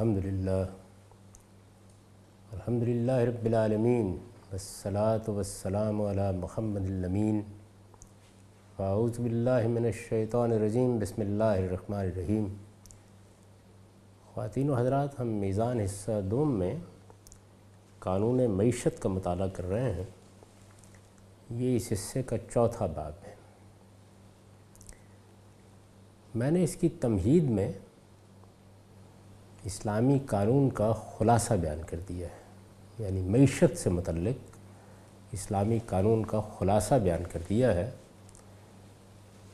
الحمد للہ رب العالمین والصلاة والسلام علی محمد الامین اعوذ باللہ من الشیطان الرجیم بسم اللہ الرحمن الرحیم۔ خواتین و حضرات، ہم میزان حصہ دوم میں قانون معیشت کا مطالعہ کر رہے ہیں۔ یہ اس حصے کا چوتھا باب ہے۔ میں نے اس کی تمہید میں اسلامی قانون کا خلاصہ بیان کر دیا ہے، یعنی معیشت سے متعلق اسلامی قانون کا خلاصہ بیان کر دیا ہے۔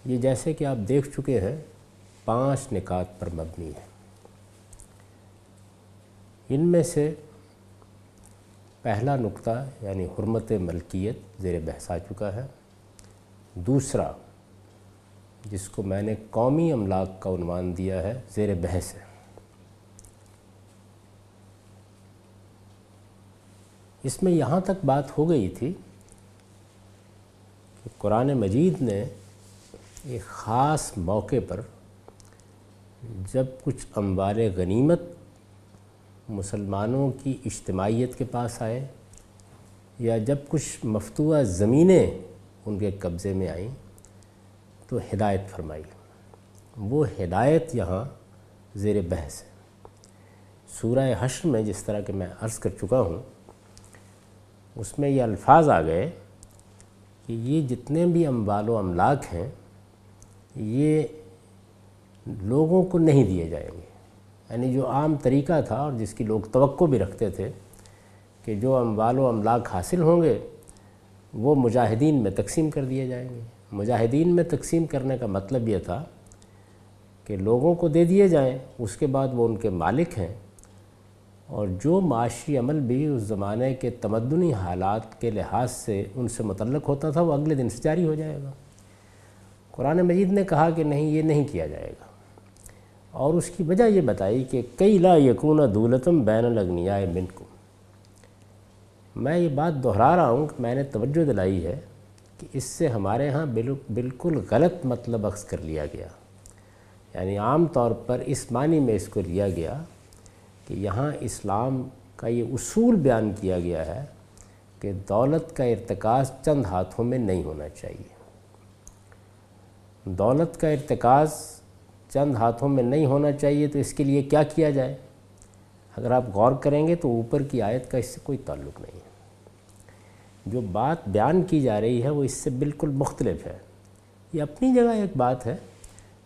یہ جیسے کہ آپ دیکھ چکے ہیں 5 نکات پر مبنی ہے۔ ان میں سے پہلا نقطہ یعنی حرمت ملکیت زیر بحث آ چکا ہے۔ دوسرا جس کو میں نے قومی املاک کا عنوان دیا ہے زیر بحث ہے۔ اس میں یہاں تک بات ہو گئی تھی کہ قرآن مجید نے ایک خاص موقع پر جب کچھ اموال غنیمت مسلمانوں کی اجتماعیت کے پاس آئے یا جب کچھ مفتوحہ زمینیں ان کے قبضے میں آئیں تو ہدایت فرمائی۔ وہ ہدایت یہاں زیر بحث ہے۔ سورہ حشر میں جس طرح کہ میں عرض کر چکا ہوں، اس میں یہ الفاظ آ گئے کہ یہ جتنے بھی اموال و املاک ہیں یہ لوگوں کو نہیں دیے جائیں گے، یعنی جو عام طریقہ تھا اور جس کی لوگ توقع بھی رکھتے تھے کہ جو اموال و املاک حاصل ہوں گے وہ مجاہدین میں تقسیم کر دیے جائیں گے۔ مجاہدین میں تقسیم کرنے کا مطلب یہ تھا کہ لوگوں کو دے دیے جائیں، اس کے بعد وہ ان کے مالک ہیں، اور جو معاشی عمل بھی اس زمانے کے تمدنی حالات کے لحاظ سے ان سے متعلق ہوتا تھا وہ اگلے دن سے جاری ہو جائے گا۔ قرآن مجید نے کہا کہ نہیں، یہ نہیں کیا جائے گا، اور اس کی وجہ یہ بتائی کہ کئی لا یکون دولتم بین الاغنیاء منکم۔ میں یہ بات دہرا رہا ہوں کہ میں نے توجہ دلائی ہے کہ اس سے ہمارے ہاں بالکل غلط مطلب اخذ کر لیا گیا، یعنی عام طور پر اس معنی میں اس کو لیا گیا کہ یہاں اسلام کا یہ اصول بیان کیا گیا ہے کہ دولت کا ارتکاز چند ہاتھوں میں نہیں ہونا چاہیے۔ دولت کا ارتکاز چند ہاتھوں میں نہیں ہونا چاہیے، تو اس کے لیے کیا کیا جائے؟ اگر آپ غور کریں گے تو اوپر کی آیت کا اس سے کوئی تعلق نہیں ہے۔ جو بات بیان کی جا رہی ہے وہ اس سے بالکل مختلف ہے۔ یہ اپنی جگہ ایک بات ہے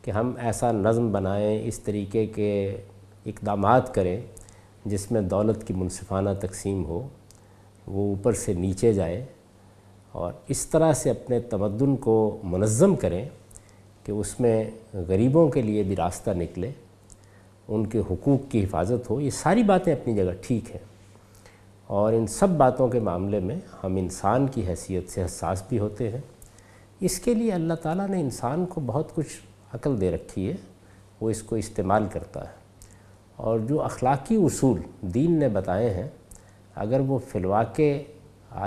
کہ ہم ایسا نظم بنائیں، اس طریقے کے اقدامات کریں جس میں دولت کی منصفانہ تقسیم ہو، وہ اوپر سے نیچے جائے، اور اس طرح سے اپنے تمدن کو منظم کریں کہ اس میں غریبوں کے لیے بھی راستہ نکلے، ان کے حقوق کی حفاظت ہو۔ یہ ساری باتیں اپنی جگہ ٹھیک ہیں، اور ان سب باتوں کے معاملے میں ہم انسان کی حیثیت سے حساس بھی ہوتے ہیں۔ اس کے لیے اللہ تعالیٰ نے انسان کو بہت کچھ عقل دے رکھی ہے، وہ اس کو استعمال کرتا ہے، اور جو اخلاقی اصول دین نے بتائے ہیں اگر وہ فی الواقع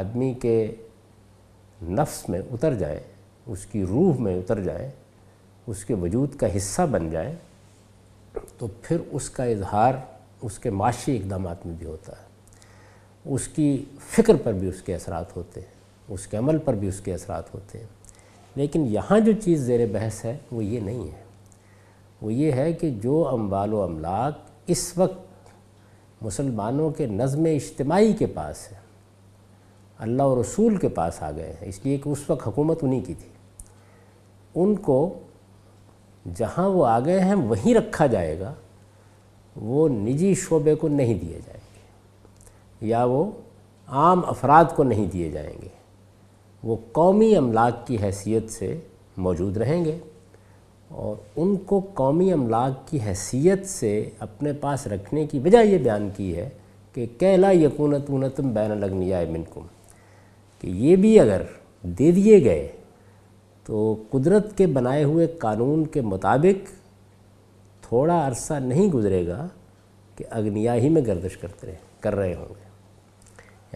آدمی کے نفس میں اتر جائے، اس کی روح میں اتر جائے، اس کے وجود کا حصہ بن جائے، تو پھر اس کا اظہار اس کے معاشی اقدامات میں بھی ہوتا ہے، اس کی فکر پر بھی اس کے اثرات ہوتے ہیں، اس کے عمل پر بھی اس کے اثرات ہوتے ہیں۔ لیکن یہاں جو چیز زیر بحث ہے وہ یہ نہیں ہے، وہ یہ ہے کہ جو اموال و املاک اس وقت مسلمانوں کے نظم اجتماعی کے پاس ہے، اللہ و رسول کے پاس آ گئے ہیں، اس لیے کہ اس وقت حکومت انہی کی تھی، ان کو جہاں وہ آ گئے ہیں وہیں رکھا جائے گا، وہ نجی شعبے کو نہیں دیے جائیں گے یا وہ عام افراد کو نہیں دیے جائیں گے، وہ قومی املاک کی حیثیت سے موجود رہیں گے، اور ان کو قومی املاک کی حیثیت سے اپنے پاس رکھنے کی وجہ یہ بیان کی ہے کہ کہ لا یکون دولتم بین الاغنیاء منکم، کہ یہ بھی اگر دے دیے گئے تو قدرت کے بنائے ہوئے قانون کے مطابق تھوڑا عرصہ نہیں گزرے گا کہ اغنیا ہی میں گردش کر رہے ہوں گے۔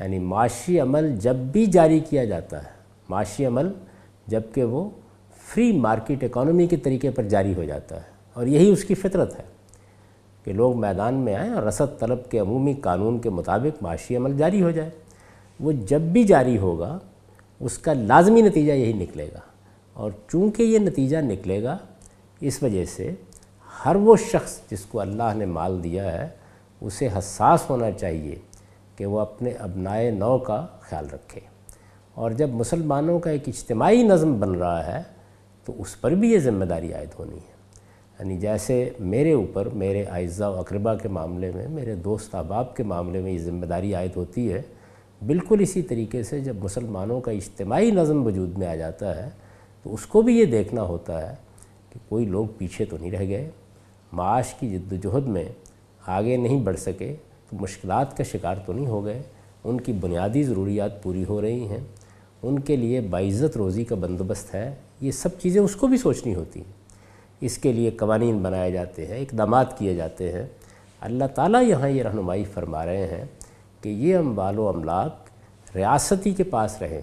یعنی معاشی عمل جب بھی جاری کیا جاتا ہے، معاشی عمل جب کہ وہ فری مارکیٹ اکانومی کے طریقے پر جاری ہو جاتا ہے، اور یہی اس کی فطرت ہے کہ لوگ میدان میں آئیں اور رسد طلب کے عمومی قانون کے مطابق معاشی عمل جاری ہو جائے. وہ جب بھی جاری ہوگا اس کا لازمی نتیجہ یہی نکلے گا، اور چونکہ یہ نتیجہ نکلے گا اس وجہ سے ہر وہ شخص جس کو اللہ نے مال دیا ہے اسے حساس ہونا چاہیے کہ وہ اپنے ابنائے نو کا خیال رکھے. اور جب مسلمانوں کا ایک اجتماعی نظم بن رہا ہے تو اس پر بھی یہ ذمہ داری عائد ہونی ہے. یعنی جیسے میرے اوپر، میرے اعزاء و اقربا کے معاملے میں، میرے دوست احباب کے معاملے میں یہ ذمہ داری عائد ہوتی ہے، بالکل اسی طریقے سے جب مسلمانوں کا اجتماعی نظم وجود میں آ جاتا ہے تو اس کو بھی یہ دیکھنا ہوتا ہے کہ کوئی لوگ پیچھے تو نہیں رہ گئے، معاش کی جد و جہد میں آگے نہیں بڑھ سکے تو مشکلات کا شکار تو نہیں ہو گئے، ان کی بنیادی ضروریات پوری ہو رہی ہیں، ان کے لیے باعزت روزی کا بندوبست ہے. یہ سب چیزیں اس کو بھی سوچنی ہوتی ہیں. اس کے لیے قوانین بنائے جاتے ہیں، اقدامات کیے جاتے ہیں. اللہ تعالیٰ یہاں یہ رہنمائی فرما رہے ہیں کہ یہ اموال و املاک ریاستی کے پاس رہیں،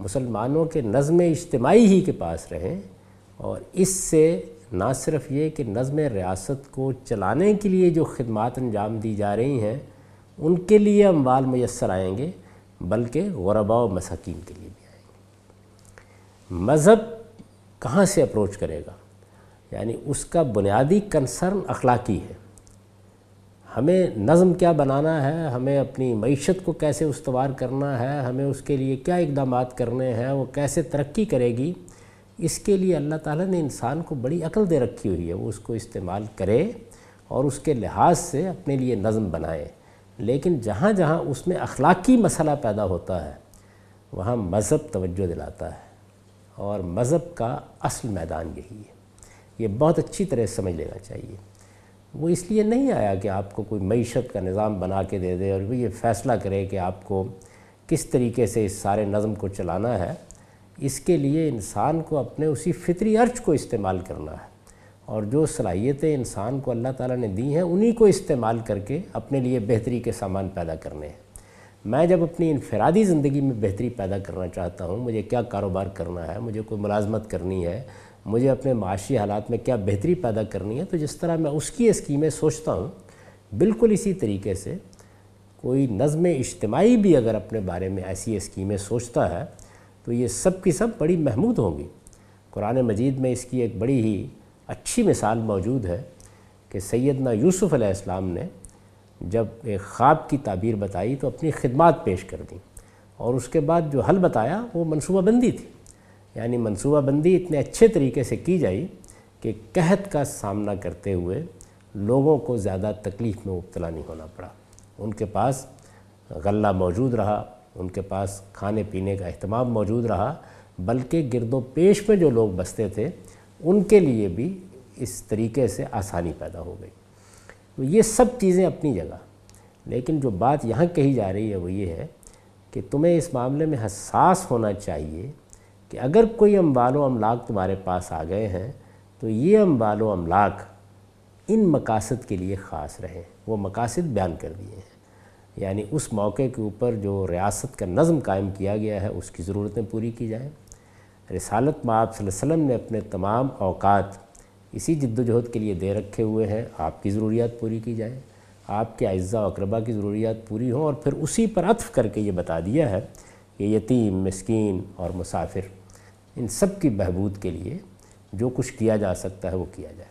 مسلمانوں کے نظم اجتماعی ہی کے پاس رہیں، اور اس سے نہ صرف یہ کہ نظم ریاست کو چلانے کے لیے جو خدمات انجام دی جا رہی ہیں ان کے لیے اموال میسر آئیں گے، بلکہ غرباء و مساکین کے لیے بھی آئیں گے. مذہب کہاں سے اپروچ کرے گا؟ یعنی اس کا بنیادی کنسرن اخلاقی ہے. ہمیں نظم کیا بنانا ہے، ہمیں اپنی معیشت کو کیسے استوار کرنا ہے، ہمیں اس کے لیے کیا اقدامات کرنے ہیں، وہ کیسے ترقی کرے گی، اس کے لیے اللہ تعالیٰ نے انسان کو بڑی عقل دے رکھی ہوئی ہے. وہ اس کو استعمال کرے اور اس کے لحاظ سے اپنے لیے نظم بنائے. لیکن جہاں جہاں اس میں اخلاقی مسئلہ پیدا ہوتا ہے وہاں مذہب توجہ دلاتا ہے، اور مذہب کا اصل میدان یہی ہے. یہ بہت اچھی طرح سمجھ لینا چاہیے. وہ اس لیے نہیں آیا کہ آپ کو کوئی معیشت کا نظام بنا کے دے دے اور وہ یہ فیصلہ کرے کہ آپ کو کس طریقے سے اس سارے نظم کو چلانا ہے. اس کے لیے انسان کو اپنے اسی فطری ارج کو استعمال کرنا ہے، اور جو صلاحیتیں انسان کو اللہ تعالیٰ نے دی ہیں انہی کو استعمال کر کے اپنے لیے بہتری کے سامان پیدا کرنے ہیں. میں جب اپنی انفرادی زندگی میں بہتری پیدا کرنا چاہتا ہوں، مجھے کیا کاروبار کرنا ہے، مجھے کوئی ملازمت کرنی ہے، مجھے اپنے معاشی حالات میں کیا بہتری پیدا کرنی ہے، تو جس طرح میں اس کی اسکیمیں سوچتا ہوں بالکل اسی طریقے سے کوئی نظم اجتماعی بھی اگر اپنے بارے میں ایسی اسکیمیں سوچتا ہے تو یہ سب کی سب بڑی محمود ہوں گی. قرآن مجید میں اس کی ایک بڑی ہی اچھی مثال موجود ہے کہ سیدنا یوسف علیہ السلام نے جب ایک خواب کی تعبیر بتائی تو اپنی خدمات پیش کر دیں، اور اس کے بعد جو حل بتایا وہ منصوبہ بندی تھی. یعنی منصوبہ بندی اتنے اچھے طریقے سے کی جائی کہ قحط کا سامنا کرتے ہوئے لوگوں کو زیادہ تکلیف میں مبتلا نہیں ہونا پڑا. ان کے پاس غلہ موجود رہا، ان کے پاس کھانے پینے کا اہتمام موجود رہا، بلکہ گرد و پیش میں جو لوگ بستے تھے ان کے لیے بھی اس طریقے سے آسانی پیدا ہو گئی. تو یہ سب چیزیں اپنی جگہ، لیکن جو بات یہاں کہی جا رہی ہے وہ یہ ہے کہ تمہیں اس معاملے میں حساس ہونا چاہیے کہ اگر کوئی اموال و املاک تمہارے پاس آ گئے ہیں تو یہ اموال و املاک ان مقاصد کے لیے خاص رہیں. وہ مقاصد بیان کر دیے ہیں، یعنی اس موقع کے اوپر جو ریاست کا نظم قائم کیا گیا ہے اس کی ضرورتیں پوری کی جائیں. رسالت مآب صلی اللہ علیہ وسلم نے اپنے تمام اوقات اسی جد و جہد کے لیے دے رکھے ہوئے ہیں. آپ کی ضروریات پوری کی جائیں، آپ کے اعزاء و اقربا کی ضروریات پوری ہوں، اور پھر اسی پر عطف کر کے یہ بتا دیا ہے کہ یتیم، مسکین اور مسافر، ان سب کی بہبود کے لیے جو کچھ کیا جا سکتا ہے وہ کیا جائے.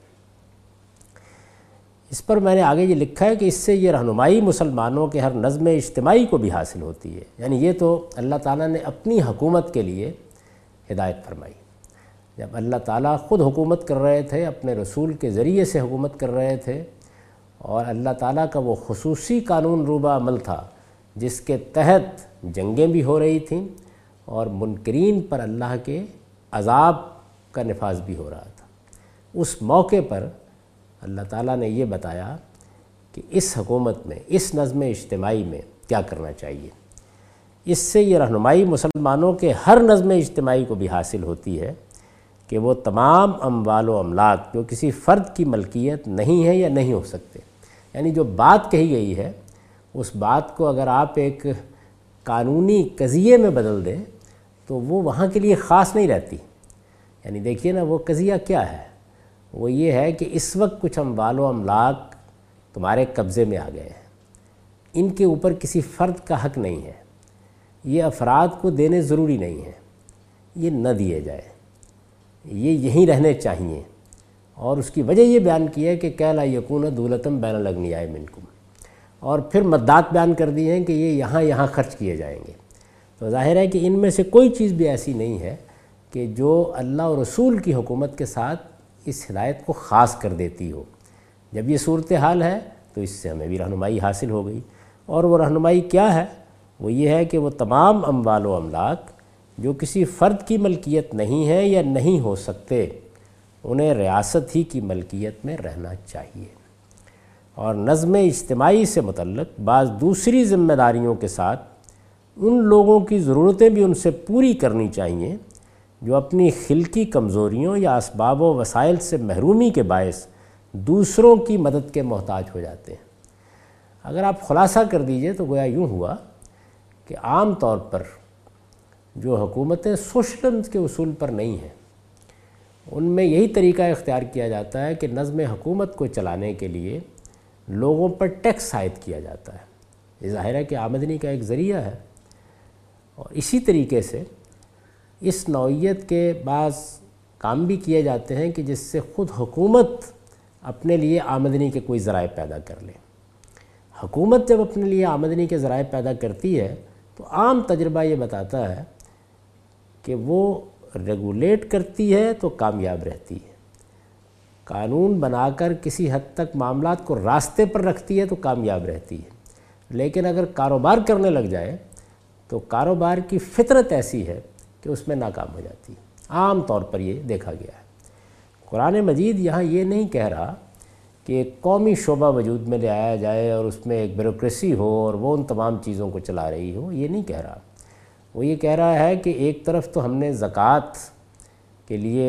اس پر میں نے آگے یہ لکھا ہے کہ اس سے یہ رہنمائی مسلمانوں کے ہر نظم اجتماعی کو بھی حاصل ہوتی ہے. یعنی یہ تو اللہ تعالیٰ نے اپنی حکومت کے لیے ہدایت فرمائی. جب اللہ تعالیٰ خود حکومت کر رہے تھے، اپنے رسول کے ذریعے سے حکومت کر رہے تھے، اور اللہ تعالیٰ کا وہ خصوصی قانون روبہ عمل تھا جس کے تحت جنگیں بھی ہو رہی تھیں اور منکرین پر اللہ کے عذاب کا نفاذ بھی ہو رہا تھا. اس موقع پر اللہ تعالیٰ نے یہ بتایا کہ اس حکومت میں، اس نظم اجتماعی میں کیا کرنا چاہیے. اس سے یہ رہنمائی مسلمانوں کے ہر نظم اجتماعی کو بھی حاصل ہوتی ہے کہ وہ تمام اموال و املاک جو کسی فرد کی ملکیت نہیں ہے یا نہیں ہو سکتے، یعنی جو بات کہی گئی ہے اس بات کو اگر آپ ایک قانونی قضیے میں بدل دیں تو وہ وہاں کے لیے خاص نہیں رہتی. یعنی دیکھیے نا، وہ قضیہ کیا ہے؟ وہ یہ ہے کہ اس وقت کچھ اموال و املاک تمہارے قبضے میں آ گئے ہیں، ان کے اوپر کسی فرد کا حق نہیں ہے، یہ افراد کو دینے ضروری نہیں ہے، یہ نہ دیے جائے، یہ یہیں رہنے چاہیے۔ اور اس کی وجہ یہ بیان کی ہے کہ کَیْلَا یَکُونَ دُولَةً بَیْنَ الْأَغْنِیَاءِ مِنْکُمْ، اور پھر مدات بیان کر دی ہیں کہ یہ یہاں یہاں خرچ کیے جائیں گے۔ تو ظاہر ہے کہ ان میں سے کوئی چیز بھی ایسی نہیں ہے کہ جو اللہ اور رسول کی حکومت کے ساتھ اس ہدایت کو خاص کر دیتی ہو۔ جب یہ صورتحال ہے تو اس سے ہمیں بھی رہنمائی حاصل ہو گئی، اور وہ رہنمائی کیا ہے؟ وہ یہ ہے کہ وہ تمام اموال و املاک جو کسی فرد کی ملکیت نہیں ہیں یا نہیں ہو سکتے، انہیں ریاست ہی کی ملکیت میں رہنا چاہیے۔ اور نظم اجتماعی سے متعلق بعض دوسری ذمہ داریوں کے ساتھ ان لوگوں کی ضرورتیں بھی ان سے پوری کرنی چاہیے جو اپنی خلقی کمزوریوں یا اسباب و وسائل سے محرومی کے باعث دوسروں کی مدد کے محتاج ہو جاتے ہیں۔ اگر آپ خلاصہ کر دیجئے تو گویا یوں ہوا کہ عام طور پر جو حکومتیں سوشلزم کے اصول پر نہیں ہیں، ان میں یہی طریقہ اختیار کیا جاتا ہے کہ نظم حکومت کو چلانے کے لیے لوگوں پر ٹیکس عائد کیا جاتا ہے، یہ ظاہر ہے کہ آمدنی کا ایک ذریعہ ہے۔ اور اسی طریقے سے اس نوعیت کے بعض کام بھی کیے جاتے ہیں کہ جس سے خود حکومت اپنے لیے آمدنی کے کوئی ذرائع پیدا کر لے۔ حکومت جب اپنے لیے آمدنی کے ذرائع پیدا کرتی ہے تو عام تجربہ یہ بتاتا ہے کہ وہ ریگولیٹ کرتی ہے تو کامیاب رہتی ہے، قانون بنا کر کسی حد تک معاملات کو راستے پر رکھتی ہے تو کامیاب رہتی ہے، لیکن اگر کاروبار کرنے لگ جائے تو کاروبار کی فطرت ایسی ہے کہ اس میں ناکام ہو جاتی ہے۔ عام طور پر یہ دیکھا گیا ہے۔ قرآن مجید یہاں یہ نہیں کہہ رہا کہ ایک قومی شعبہ وجود میں لے آیا جائے اور اس میں ایک بیوروکریسی ہو اور وہ ان تمام چیزوں کو چلا رہی ہو، یہ نہیں کہہ رہا۔ وہ یہ کہہ رہا ہے کہ ایک طرف تو ہم نے زکوٰۃ کے لیے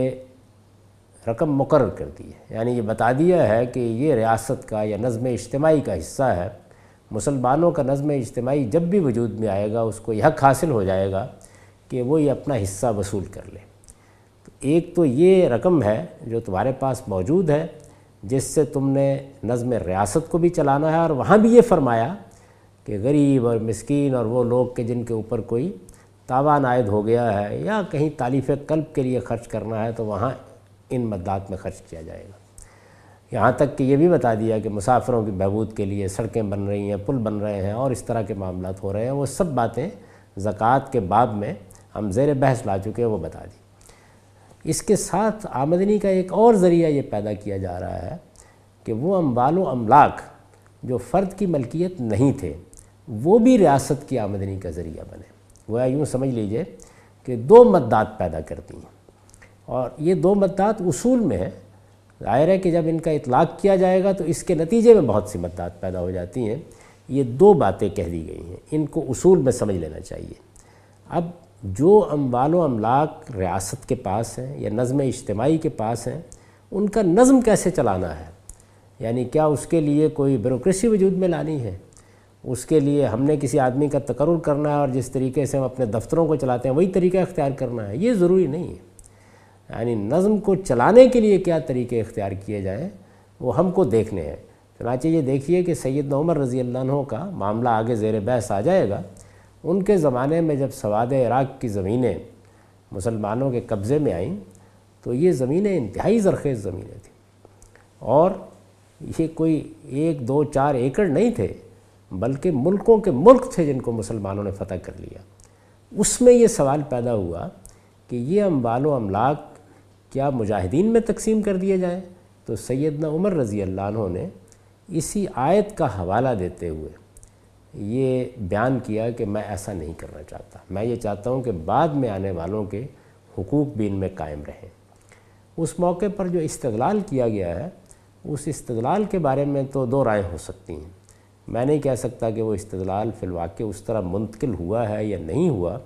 رقم مقرر کر دی ہے، یعنی یہ بتا دیا ہے کہ یہ ریاست کا یا نظم اجتماعی کا حصہ ہے، مسلمانوں کا نظم اجتماعی جب بھی وجود میں آئے گا اس کو یہ حق حاصل ہو جائے گا کہ وہ یہ اپنا حصہ وصول کر لے۔ تو ایک تو یہ رقم ہے جو تمہارے پاس موجود ہے جس سے تم نے نظم ریاست کو بھی چلانا ہے، اور وہاں بھی یہ فرمایا کہ غریب اور مسکین اور وہ لوگ کہ جن کے اوپر کوئی تاوان عائد ہو گیا ہے یا کہیں تالیف قلب کے لیے خرچ کرنا ہے تو وہاں ان مدات میں خرچ کیا جائے گا۔ یہاں تک کہ یہ بھی بتا دیا کہ مسافروں کی بہبود کے لیے سڑکیں بن رہی ہیں، پل بن رہے ہیں اور اس طرح کے معاملات ہو رہے ہیں، وہ سب باتیں زکوٰۃ کے باب میں ہم زیر بحث لا چکے ہیں، وہ بتا دی۔ اس کے ساتھ آمدنی کا ایک اور ذریعہ یہ پیدا کیا جا رہا ہے کہ وہ اموال و املاک جو فرد کی ملکیت نہیں تھے وہ بھی ریاست کی آمدنی کا ذریعہ بنے۔ گویا یوں سمجھ لیجئے کہ دو مدات پیدا کرتی ہیں، اور یہ دو مدات اصول میں ہے، ظاہر ہے کہ جب ان کا اطلاق کیا جائے گا تو اس کے نتیجے میں بہت سی مدات پیدا ہو جاتی ہیں۔ یہ دو باتیں کہہ دی گئی ہیں، ان کو اصول میں سمجھ لینا چاہیے۔ اب جو اموال و املاک ریاست کے پاس ہیں یا نظم اجتماعی کے پاس ہیں، ان کا نظم کیسے چلانا ہے، یعنی کیا اس کے لیے کوئی بیوروکریسی وجود میں لانی ہے، اس کے لیے ہم نے کسی آدمی کا تقرر کرنا ہے اور جس طریقے سے ہم اپنے دفتروں کو چلاتے ہیں وہی طریقہ اختیار کرنا ہے، یہ ضروری نہیں ہے۔ یعنی نظم کو چلانے کے لیے کیا طریقے اختیار کیے جائیں وہ ہم کو دیکھنے ہیں۔ چنانچہ یہ دیکھیے کہ سیدنا عمر رضی اللہ عنہ کا معاملہ آگے زیر بحث آ جائے گا، ان کے زمانے میں جب سواد عراق کی زمینیں مسلمانوں کے قبضے میں آئیں تو یہ زمینیں انتہائی زرخیز زمینیں تھیں، اور یہ کوئی 1-2-4 ایکڑ نہیں تھے بلکہ ملکوں کے ملک تھے جن کو مسلمانوں نے فتح کر لیا۔ اس میں یہ سوال پیدا ہوا کہ یہ اموال و املاک کیا مجاہدین میں تقسیم کر دیے جائیں؟ تو سیدنا عمر رضی اللہ عنہ نے اسی آیت کا حوالہ دیتے ہوئے یہ بیان کیا کہ میں ایسا نہیں کرنا چاہتا، میں یہ چاہتا ہوں کہ بعد میں آنے والوں کے حقوق بھی ان میں قائم رہیں۔ اس موقع پر جو استدلال کیا گیا ہے اس استدلال کے بارے میں تو دو رائے ہو سکتی ہیں، میں نہیں کہہ سکتا کہ وہ استدلال فی الواقع اس طرح منتقل ہوا ہے یا نہیں ہوا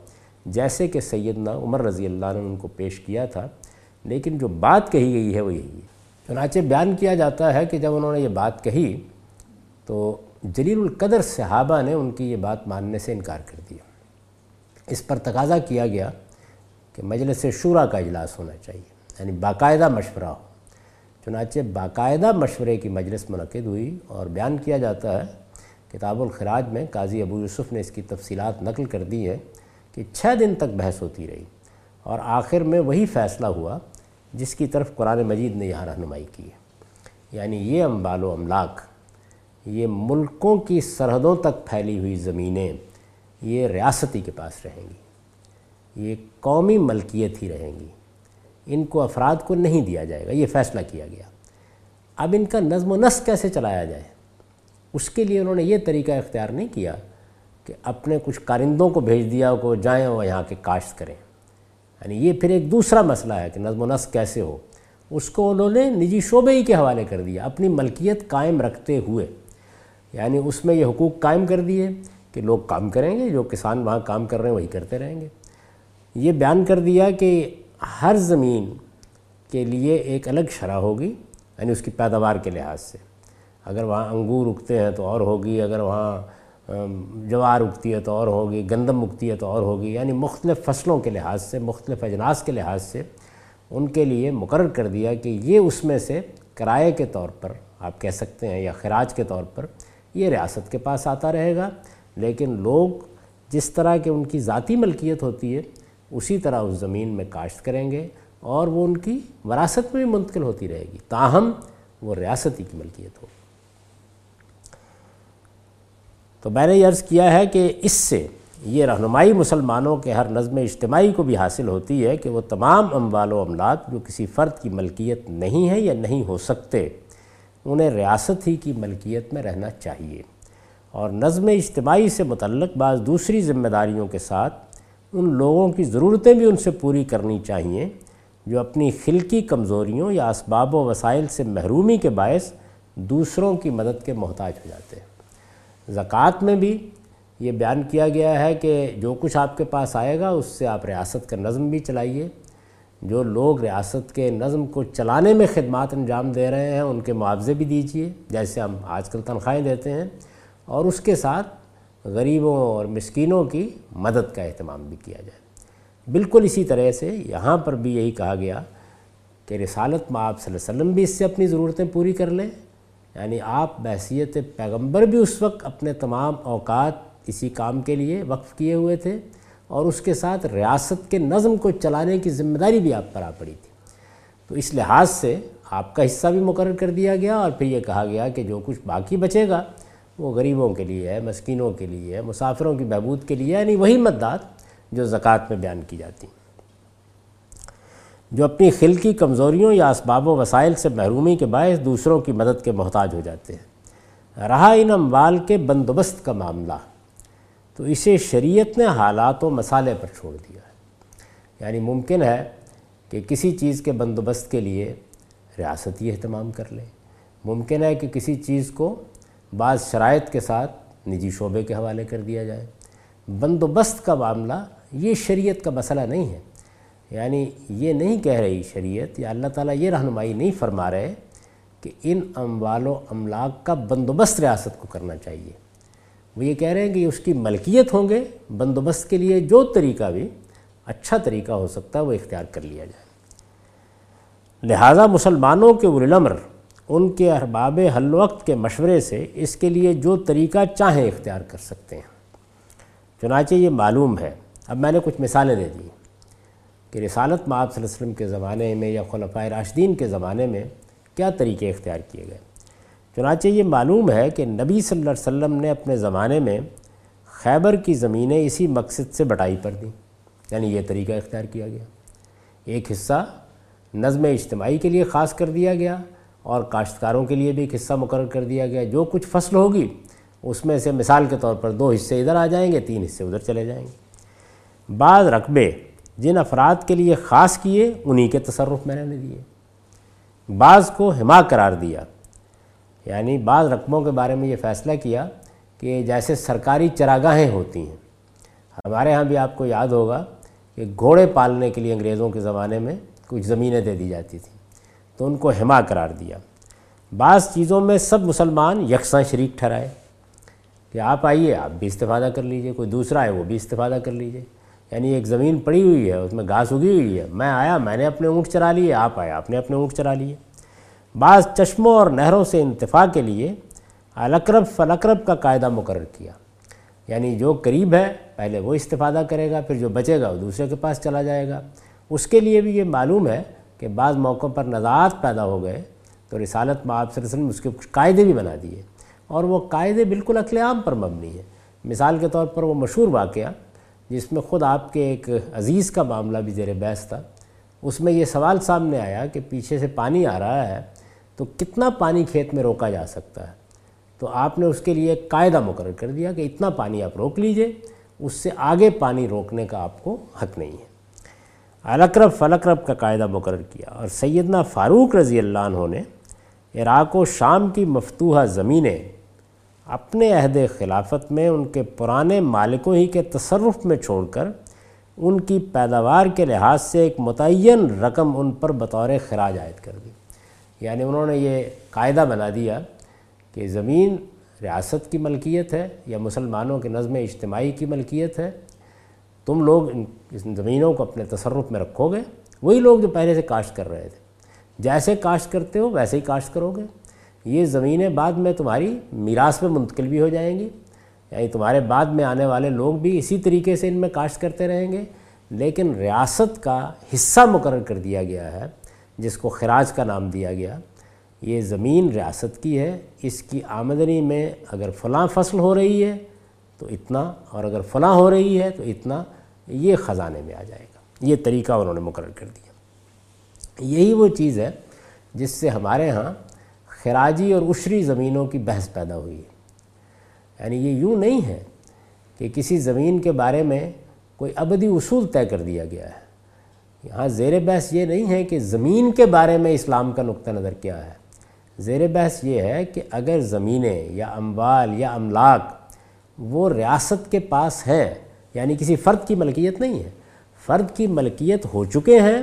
جیسے کہ سیدنا عمر رضی اللہ عنہ نے ان کو پیش کیا تھا، لیکن جو بات کہی گئی ہے وہ یہی ہے۔ چنانچہ بیان کیا جاتا ہے کہ جب انہوں نے یہ بات کہی تو جلیل القدر صحابہ نے ان کی یہ بات ماننے سے انکار کر دیا۔ اس پر تقاضا کیا گیا کہ مجلس شورا کا اجلاس ہونا چاہیے، یعنی باقاعدہ مشورہ ہو۔ چنانچہ باقاعدہ مشورے کی مجلس منعقد ہوئی اور بیان کیا جاتا ہے، کتاب الخراج میں قاضی ابو یوسف نے اس کی تفصیلات نقل کر دی ہیں کہ 6 دن تک بحث ہوتی رہی اور آخر میں وہی فیصلہ ہوا جس کی طرف قرآن مجید نے یہاں رہنمائی کی ہے۔ یعنی یہ اموال و املاک، یہ ملکوں کی سرحدوں تک پھیلی ہوئی زمینیں یہ ریاستی کے پاس رہیں گی، یہ قومی ملکیت ہی رہیں گی، ان کو افراد کو نہیں دیا جائے گا، یہ فیصلہ کیا گیا۔ اب ان کا نظم و نسق کیسے چلایا جائے، اس کے لیے انہوں نے یہ طریقہ اختیار نہیں کیا کہ اپنے کچھ کارندوں کو بھیج دیا کو جائیں اور یہاں کے کاشت کریں، یعنی یہ پھر ایک دوسرا مسئلہ ہے کہ نظم و نسق کیسے ہو، اس کو انہوں نے نجی شعبے ہی کے حوالے کر دیا، اپنی ملکیت قائم رکھتے ہوئے۔ یعنی اس میں یہ حقوق قائم کر دیے کہ لوگ کام کریں گے، جو کسان وہاں کام کر رہے ہیں وہی کرتے رہیں گے، یہ بیان کر دیا کہ ہر زمین کے لیے ایک الگ شرح ہوگی، یعنی اس کی پیداوار کے لحاظ سے، اگر وہاں انگور اگتے ہیں تو اور ہوگی، اگر وہاں جوار اگتی ہے تو اور ہوگی، گندم اگتی ہے تو اور ہوگی، یعنی مختلف فصلوں کے لحاظ سے، مختلف اجناس کے لحاظ سے ان کے لیے مقرر کر دیا کہ یہ اس میں سے کرائے کے طور پر آپ کہہ سکتے ہیں یا خراج کے طور پر یہ ریاست کے پاس آتا رہے گا، لیکن لوگ جس طرح کہ ان کی ذاتی ملکیت ہوتی ہے اسی طرح اس زمین میں کاشت کریں گے اور وہ ان کی وراثت میں بھی منتقل ہوتی رہے گی، تاہم وہ ریاستی کی ملکیت ہو۔ تو میں نے یہ عرض کیا ہے کہ اس سے یہ رہنمائی مسلمانوں کے ہر نظم اجتماعی کو بھی حاصل ہوتی ہے کہ وہ تمام اموال و املاک جو کسی فرد کی ملکیت نہیں ہے یا نہیں ہو سکتے، انہیں ریاست ہی کی ملکیت میں رہنا چاہیے، اور نظم اجتماعی سے متعلق بعض دوسری ذمہ داریوں کے ساتھ ان لوگوں کی ضرورتیں بھی ان سے پوری کرنی چاہیے جو اپنی خلقی کمزوریوں یا اسباب و وسائل سے محرومی کے باعث دوسروں کی مدد کے محتاج ہو جاتے ہیں۔ زکوٰۃ میں بھی یہ بیان کیا گیا ہے کہ جو کچھ آپ کے پاس آئے گا اس سے آپ ریاست کا نظم بھی چلائیے، جو لوگ ریاست کے نظم کو چلانے میں خدمات انجام دے رہے ہیں ان کے معاوضے بھی دیجیے، جیسے ہم آج کل تنخواہیں دیتے ہیں، اور اس کے ساتھ غریبوں اور مسکینوں کی مدد کا اہتمام بھی کیا جائے۔ بالکل اسی طرح سے یہاں پر بھی یہی کہا گیا کہ رسالت مآب صلی اللہ علیہ وسلم بھی اس سے اپنی ضرورتیں پوری کر لیں، یعنی آپ بحیثیت پیغمبر بھی اس وقت اپنے تمام اوقات اسی کام کے لیے وقف کیے ہوئے تھے، اور اس کے ساتھ ریاست کے نظم کو چلانے کی ذمہ داری بھی آپ پر آ پڑی تھی، تو اس لحاظ سے آپ کا حصہ بھی مقرر کر دیا گیا، اور پھر یہ کہا گیا کہ جو کچھ باقی بچے گا وہ غریبوں کے لیے ہے، مسکینوں کے لیے ہے، مسافروں کی بہبود کے لیے، یعنی وہی مددات جو زکوٰۃ میں بیان کی جاتی۔ جو اپنی خلقی کمزوریوں یا اسباب و وسائل سے محرومی کے باعث دوسروں کی مدد کے محتاج ہو جاتے ہیں، رہا ان اموال کے بندوبست کا معاملہ، تو اسے شریعت نے حالات و مسالے پر چھوڑ دیا ہے، یعنی ممکن ہے کہ کسی چیز کے بندوبست کے لیے ریاستی اہتمام کر لے، ممکن ہے کہ کسی چیز کو بعض شرائط کے ساتھ نجی شعبے کے حوالے کر دیا جائے۔ بندوبست کا معاملہ یہ شریعت کا مسئلہ نہیں ہے، یعنی یہ نہیں کہہ رہی شریعت یا اللہ تعالیٰ یہ رہنمائی نہیں فرما رہے کہ ان اموال و املاک کا بندوبست ریاست کو کرنا چاہیے، وہ یہ کہہ رہے ہیں کہ اس کی ملکیت ہوں گے، بندوبست کے لیے جو طریقہ بھی اچھا طریقہ ہو سکتا ہے وہ اختیار کر لیا جائے۔ لہٰذا مسلمانوں کے اولوالامر ان کے ارباب حل وقت کے مشورے سے اس کے لیے جو طریقہ چاہیں اختیار کر سکتے ہیں۔ چنانچہ یہ معلوم ہے، اب میں نے کچھ مثالیں دے دی کہ رسالت مآب صلی اللہ علیہ وسلم کے زمانے میں یا خلفائے راشدین کے زمانے میں کیا طریقے اختیار کیے گئے۔ چنانچہ یہ معلوم ہے کہ نبی صلی اللہ علیہ وسلم نے اپنے زمانے میں خیبر کی زمینیں اسی مقصد سے بٹائی پر دیں، یعنی یہ طریقہ اختیار کیا گیا، ایک حصہ نظم اجتماعی کے لیے خاص کر دیا گیا اور کاشتکاروں کے لیے بھی ایک حصہ مقرر کر دیا گیا، جو کچھ فصل ہوگی اس میں سے مثال کے طور پر 2 حصے ادھر آ جائیں گے، 3 حصے ادھر چلے جائیں گے۔ بعض رقبے جن افراد کے لیے خاص کیے انہی کے تصرف میں نے دیے، بعض کو حما قرار دیا، یعنی بعض رقبوں کے بارے میں یہ فیصلہ کیا کہ جیسے سرکاری چراگاہیں ہوتی ہیں، ہمارے ہاں بھی آپ کو یاد ہوگا کہ گھوڑے پالنے کے لیے انگریزوں کے زمانے میں کچھ زمینیں دے دی جاتی تھیں، تو ان کو حما قرار دیا۔ بعض چیزوں میں سب مسلمان یکساں شریک ٹھہرائے کہ آپ آئیے آپ بھی استفادہ کر لیجئے، کوئی دوسرا ہے وہ بھی استفادہ کر لیجئے، یعنی ایک زمین پڑی ہوئی ہے اس میں گھاس اگی ہوئی ہے، میں آیا میں نے اپنے اونٹ چرا لیے، آپ آیا آپ نے اپنے اونٹ چرا لیے۔ بعض چشموں اور نہروں سے انتفاع کے لیے الاقرب فالاقرب کا قاعدہ مقرر کیا، یعنی جو قریب ہے پہلے وہ استفادہ کرے گا، پھر جو بچے گا وہ دوسرے کے پاس چلا جائے گا۔ اس کے لیے بھی یہ معلوم ہے کہ بعض موقعوں پر نزاعات پیدا ہو گئے تو رسالت مآب صلی اللہ علیہ وسلم نے اس کے کچھ قاعدے بھی بنا دیے، اور وہ قاعدے بالکل عقل عام پر مبنی ہیں۔ مثال کے طور پر وہ مشہور واقعہ جس میں خود آپ کے ایک عزیز کا معاملہ بھی زیر بحث تھا، اس میں یہ سوال سامنے آیا کہ پیچھے سے پانی آ رہا ہے تو کتنا پانی کھیت میں روکا جا سکتا ہے، تو آپ نے اس کے لیے ایک قاعدہ مقرر کر دیا کہ اتنا پانی آپ روک لیجئے، اس سے آگے پانی روکنے کا آپ کو حق نہیں ہے۔ الاقرب فالاقرب کا قاعدہ مقرر کیا، اور سیدنا فاروق رضی اللہ عنہ نے عراق و شام کی مفتوحہ زمینیں اپنے عہد خلافت میں ان کے پرانے مالکوں ہی کے تصرف میں چھوڑ کر ان کی پیداوار کے لحاظ سے ایک متعین رقم ان پر بطور خراج عائد کر دی، یعنی انہوں نے یہ قاعدہ بنا دیا کہ زمین ریاست کی ملکیت ہے یا مسلمانوں کے نظم اجتماعی کی ملکیت ہے، تم لوگ ان زمینوں کو اپنے تصرف میں رکھو گے، وہی لوگ جو پہلے سے کاشت کر رہے تھے، جیسے کاشت کرتے ہو ویسے ہی کاشت کرو گے، یہ زمینیں بعد میں تمہاری میراث میں منتقل بھی ہو جائیں گی، یعنی تمہارے بعد میں آنے والے لوگ بھی اسی طریقے سے ان میں کاشت کرتے رہیں گے، لیکن ریاست کا حصہ مقرر کر دیا گیا ہے جس کو خراج کا نام دیا گیا، یہ زمین ریاست کی ہے، اس کی آمدنی میں اگر فلاں فصل ہو رہی ہے تو اتنا، اور اگر فلاں ہو رہی ہے تو اتنا، یہ خزانے میں آ جائے گا۔ یہ طریقہ انہوں نے مقرر کر دیا۔ یہی وہ چیز ہے جس سے ہمارے ہاں خراجی اور عشری زمینوں کی بحث پیدا ہوئی ہے، یعنی یہ یوں نہیں ہے کہ کسی زمین کے بارے میں کوئی ابدی اصول طے کر دیا گیا ہے، یہاں زیر بحث یہ نہیں ہے کہ زمین کے بارے میں اسلام کا نقطہ نظر کیا ہے، زیر بحث یہ ہے کہ اگر زمینیں یا اموال یا املاک وہ ریاست کے پاس ہیں، یعنی کسی فرد کی ملکیت نہیں ہے، فرد کی ملکیت ہو چکے ہیں،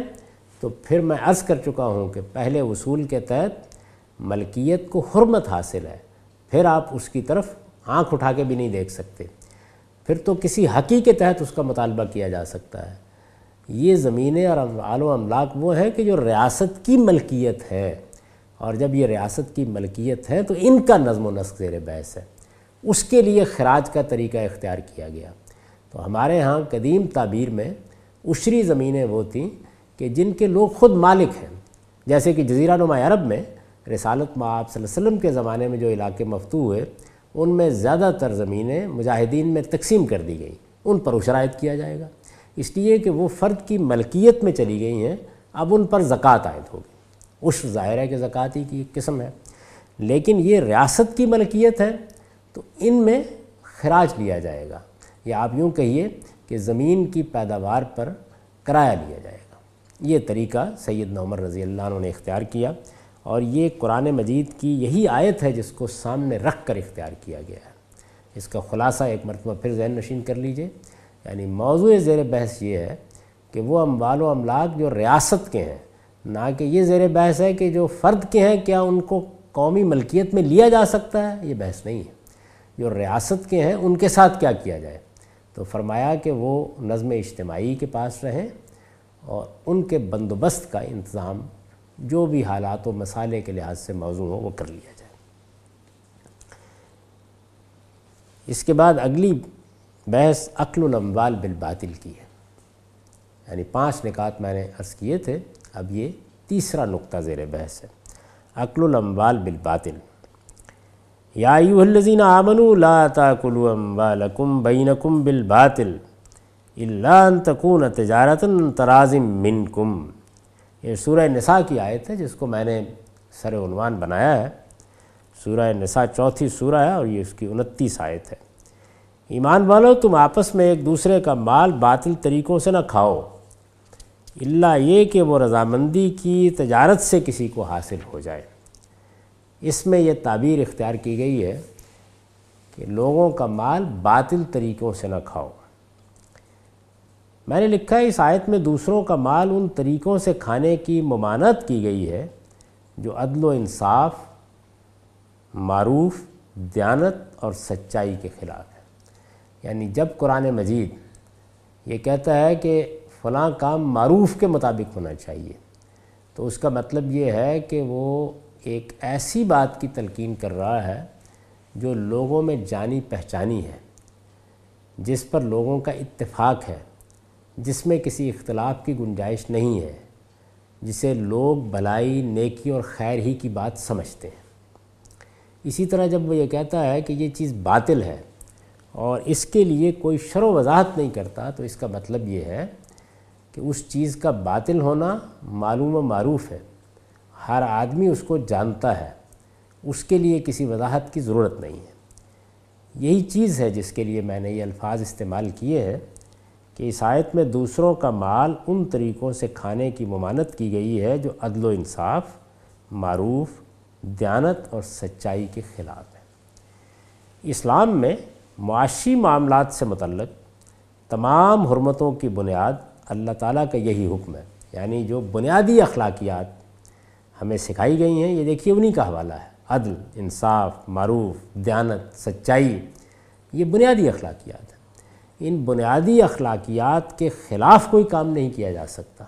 تو پھر میں عرض کر چکا ہوں کہ پہلے اصول کے تحت ملکیت کو حرمت حاصل ہے، پھر آپ اس کی طرف آنکھ اٹھا کے بھی نہیں دیکھ سکتے، پھر تو کسی حقی کے تحت اس کا مطالبہ کیا جا سکتا ہے۔ یہ زمینیں اور اموال و املاک وہ ہیں کہ جو ریاست کی ملکیت ہے، اور جب یہ ریاست کی ملکیت ہے تو ان کا نظم و نسق زیر بحث ہے، اس کے لیے خراج کا طریقہ اختیار کیا گیا۔ تو ہمارے ہاں قدیم تعبیر میں عشری زمینیں وہ تھیں کہ جن کے لوگ خود مالک ہیں، جیسے کہ جزیرہ نما عرب میں رسالت مآب صلی اللہ علیہ وسلم کے زمانے میں جو علاقے مفتوح ہوئے ان میں زیادہ تر زمینیں مجاہدین میں تقسیم کر دی گئیں، ان پر عشرائد کیا جائے گا، اس لیے کہ وہ فرد کی ملکیت میں چلی گئی ہیں، اب ان پر زکوٰۃ عائد ہوگی، عشر ظاہر ہے کہ زکوٰۃ ہی کی ایک قسم ہے، لیکن یہ ریاست کی ملکیت ہے تو ان میں خراج لیا جائے گا، یا آپ یوں کہیے کہ زمین کی پیداوار پر کرایہ لیا جائے گا۔ یہ طریقہ سیدنا عمر رضی اللہ عنہ نے اختیار کیا، اور یہ قرآن مجید کی یہی آیت ہے جس کو سامنے رکھ کر اختیار کیا گیا ہے۔ اس کا خلاصہ ایک مرتبہ پھر ذہن نشین کر لیجئے، یعنی موضوع زیر بحث یہ ہے کہ وہ اموال و املاک جو ریاست کے ہیں، نہ کہ یہ زیر بحث ہے کہ جو فرد کے ہیں کیا ان کو قومی ملکیت میں لیا جا سکتا ہے، یہ بحث نہیں ہے، جو ریاست کے ہیں ان کے ساتھ کیا کیا جائے۔ تو فرمایا کہ وہ نظم اجتماعی کے پاس رہیں، اور ان کے بندوبست کا انتظام جو بھی حالات و مسائل کے لحاظ سے موضوع ہو وہ کر لیا جائے۔ اس کے بعد اگلی بحث اکل الاموال بالباطل کی ہے، یعنی 5 نکات میں نے عرض کیے تھے، اب یہ تیسرا نقطہ زیر بحث ہے، اکل الاموال بالباطل۔ یا ایھا الذین آمنوا لا تاکلوا اموالکم بینکم بالباطل الا ان تکون تجارتا عن تراض منکم، یہ سورہ نساء کی آیت ہے جس کو میں نے سر عنوان بنایا ہے۔ سورہ نساء 4تھی سورہ ہے، اور یہ اس کی 29 آیت ہے۔ ایمان والو، تم آپس میں ایک دوسرے کا مال باطل طریقوں سے نہ کھاؤ، الا یہ کہ وہ رضامندی کی تجارت سے کسی کو حاصل ہو جائے۔ اس میں یہ تعبیر اختیار کی گئی ہے کہ لوگوں کا مال باطل طریقوں سے نہ کھاؤ۔ میں نے لکھا ہے اس آیت میں دوسروں کا مال ان طریقوں سے کھانے کی ممانعت کی گئی ہے جو عدل و انصاف، معروف، دیانت اور سچائی کے خلاف ہے۔ یعنی جب قرآن مجید یہ کہتا ہے کہ فلاں کام معروف کے مطابق ہونا چاہیے، تو اس کا مطلب یہ ہے کہ وہ ایک ایسی بات کی تلقین کر رہا ہے جو لوگوں میں جانی پہچانی ہے، جس پر لوگوں کا اتفاق ہے، جس میں کسی اختلاف کی گنجائش نہیں ہے، جسے لوگ بھلائی، نیکی اور خیر ہی کی بات سمجھتے ہیں۔ اسی طرح جب وہ یہ کہتا ہے کہ یہ چیز باطل ہے اور اس کے لیے کوئی شرح و وضاحت نہیں کرتا، تو اس کا مطلب یہ ہے کہ اس چیز کا باطل ہونا معلوم و معروف ہے، ہر آدمی اس کو جانتا ہے، اس کے لیے کسی وضاحت کی ضرورت نہیں ہے۔ یہی چیز ہے جس کے لیے میں نے یہ الفاظ استعمال کیے ہیں کہ اس آیت میں دوسروں کا مال ان طریقوں سے کھانے کی ممانعت کی گئی ہے جو عدل و انصاف، معروف، دیانت اور سچائی کے خلاف ہے۔ اسلام میں معاشی معاملات سے متعلق تمام حرمتوں کی بنیاد اللہ تعالیٰ کا یہی حکم ہے، یعنی جو بنیادی اخلاقیات ہمیں سکھائی گئی ہیں، یہ دیکھیے انہی کا حوالہ ہے، عدل، انصاف، معروف، دیانت، سچائی، یہ بنیادی اخلاقیات ہیں۔ ان بنیادی اخلاقیات کے خلاف کوئی کام نہیں کیا جا سکتا،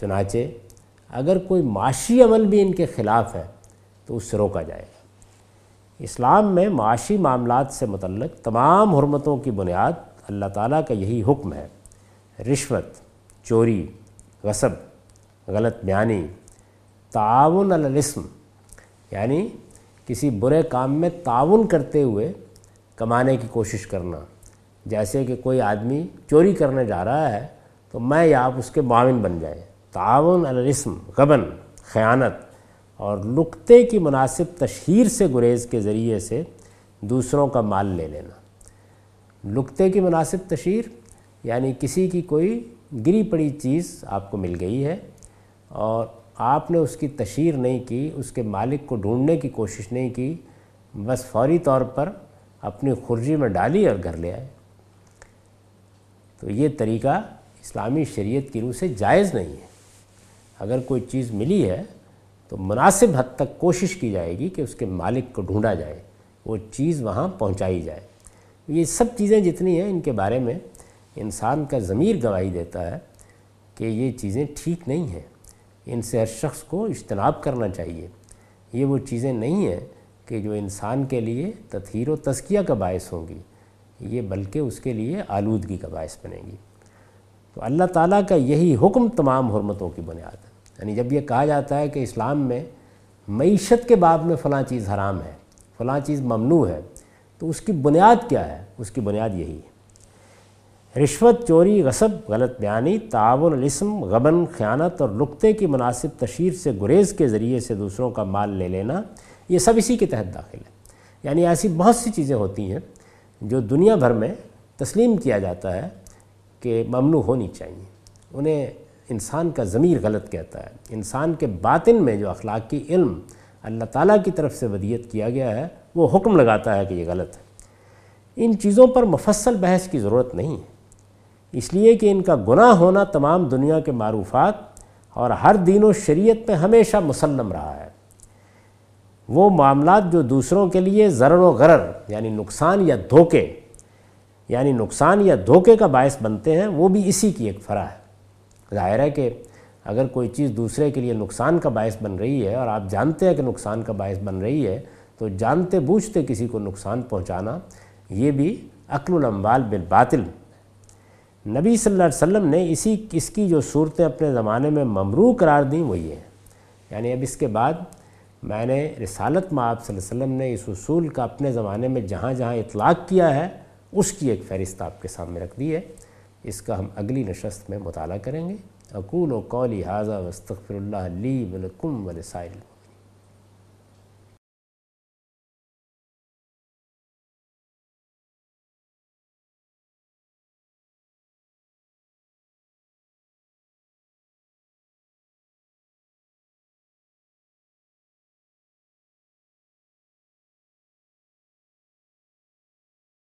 چنانچہ اگر کوئی معاشی عمل بھی ان کے خلاف ہے تو اس سے روکا جائے گا۔ اسلام میں معاشی معاملات سے متعلق تمام حرمتوں کی بنیاد اللہ تعالیٰ کا یہی حکم ہے۔ رشوت، چوری، غصب، غلط بیانی، تعاون علی الاسم، یعنی کسی برے کام میں تعاون کرتے ہوئے کمانے کی کوشش کرنا، جیسے کہ کوئی آدمی چوری کرنے جا رہا ہے تو میں یا آپ اس کے معاون بن جائیں، تعاون علی الاسم، غبن، خیانت اور نقطے کی مناسب تشہیر سے گریز کے ذریعے سے دوسروں کا مال لے لینا۔ نقطے کی مناسب تشہیر یعنی کسی کی کوئی گری پڑی چیز آپ کو مل گئی ہے اور آپ نے اس کی تشہیر نہیں کی، اس کے مالک کو ڈھونڈنے کی کوشش نہیں کی، بس فوری طور پر اپنی خرجی میں ڈالی اور گھر لے آئے، تو یہ طریقہ اسلامی شریعت کی روح سے جائز نہیں ہے۔ اگر کوئی چیز ملی ہے تو مناسب حد تک کوشش کی جائے گی کہ اس کے مالک کو ڈھونڈا جائے، وہ چیز وہاں پہنچائی جائے۔ یہ سب چیزیں جتنی ہیں ان کے بارے میں انسان کا ضمیر گواہی دیتا ہے کہ یہ چیزیں ٹھیک نہیں ہیں، ان سے ہر شخص کو اجتناب کرنا چاہیے۔ یہ وہ چیزیں نہیں ہیں کہ جو انسان کے لیے تطہیر و تزکیہ کا باعث ہوں گی، یہ بلکہ اس کے لیے آلودگی کا باعث بنے گی۔ تو اللہ تعالیٰ کا یہی حکم تمام حرمتوں کی بنیاد ہے، یعنی جب یہ کہا جاتا ہے کہ اسلام میں معیشت کے باب میں فلاں چیز حرام ہے، فلاں چیز ممنوع ہے، تو اس کی بنیاد کیا ہے؟ اس کی بنیاد یہی ہے۔ رشوت، چوری، غصب، غلط بیانی، تعاون الاسم، غبن، خیانت اور نقطے کی مناسب تشہیر سے گریز کے ذریعے سے دوسروں کا مال لے لینا، یہ سب اسی کے تحت داخل ہے۔ یعنی ایسی بہت سی چیزیں ہوتی ہیں جو دنیا بھر میں تسلیم کیا جاتا ہے کہ ممنوع ہونی چاہیے، انہیں انسان کا ضمیر غلط کہتا ہے۔ انسان کے باطن میں جو اخلاقی علم اللہ تعالیٰ کی طرف سے ودیت کیا گیا ہے وہ حکم لگاتا ہے کہ یہ غلط ہے۔ ان چیزوں پر مفصل بحث کی ضرورت نہیں ہے، اس لیے کہ ان کا گناہ ہونا تمام دنیا کے معروفات اور ہر دین و شریعت میں ہمیشہ مسلم رہا ہے۔ وہ معاملات جو دوسروں کے لیے ضرر و غرر یعنی نقصان یا دھوکے کا باعث بنتے ہیں، وہ بھی اسی کی ایک فرع ہے۔ ظاہر ہے کہ اگر کوئی چیز دوسرے کے لیے نقصان کا باعث بن رہی ہے اور آپ جانتے ہیں کہ نقصان کا باعث بن رہی ہے، تو جانتے بوجھتے کسی کو نقصان پہنچانا یہ بھی اکل الاموال بالباطل۔ نبی صلی اللہ علیہ وسلم نے اس کی جو صورتیں اپنے زمانے میں ممنوع قرار دیں وہ یہ ہیں۔ یعنی اب اس کے بعد میں نے رسالت میں آپ صلی اللہ علیہ وسلم نے اس اصول کا اپنے زمانے میں جہاں جہاں اطلاق کیا ہے اس کی ایک فہرست آپ کے سامنے رکھ دی ہے، اس کا ہم اگلی نشست میں مطالعہ کریں گے۔ اقول قولی ھذا واستغفر اللہ لی ولکم ولسائر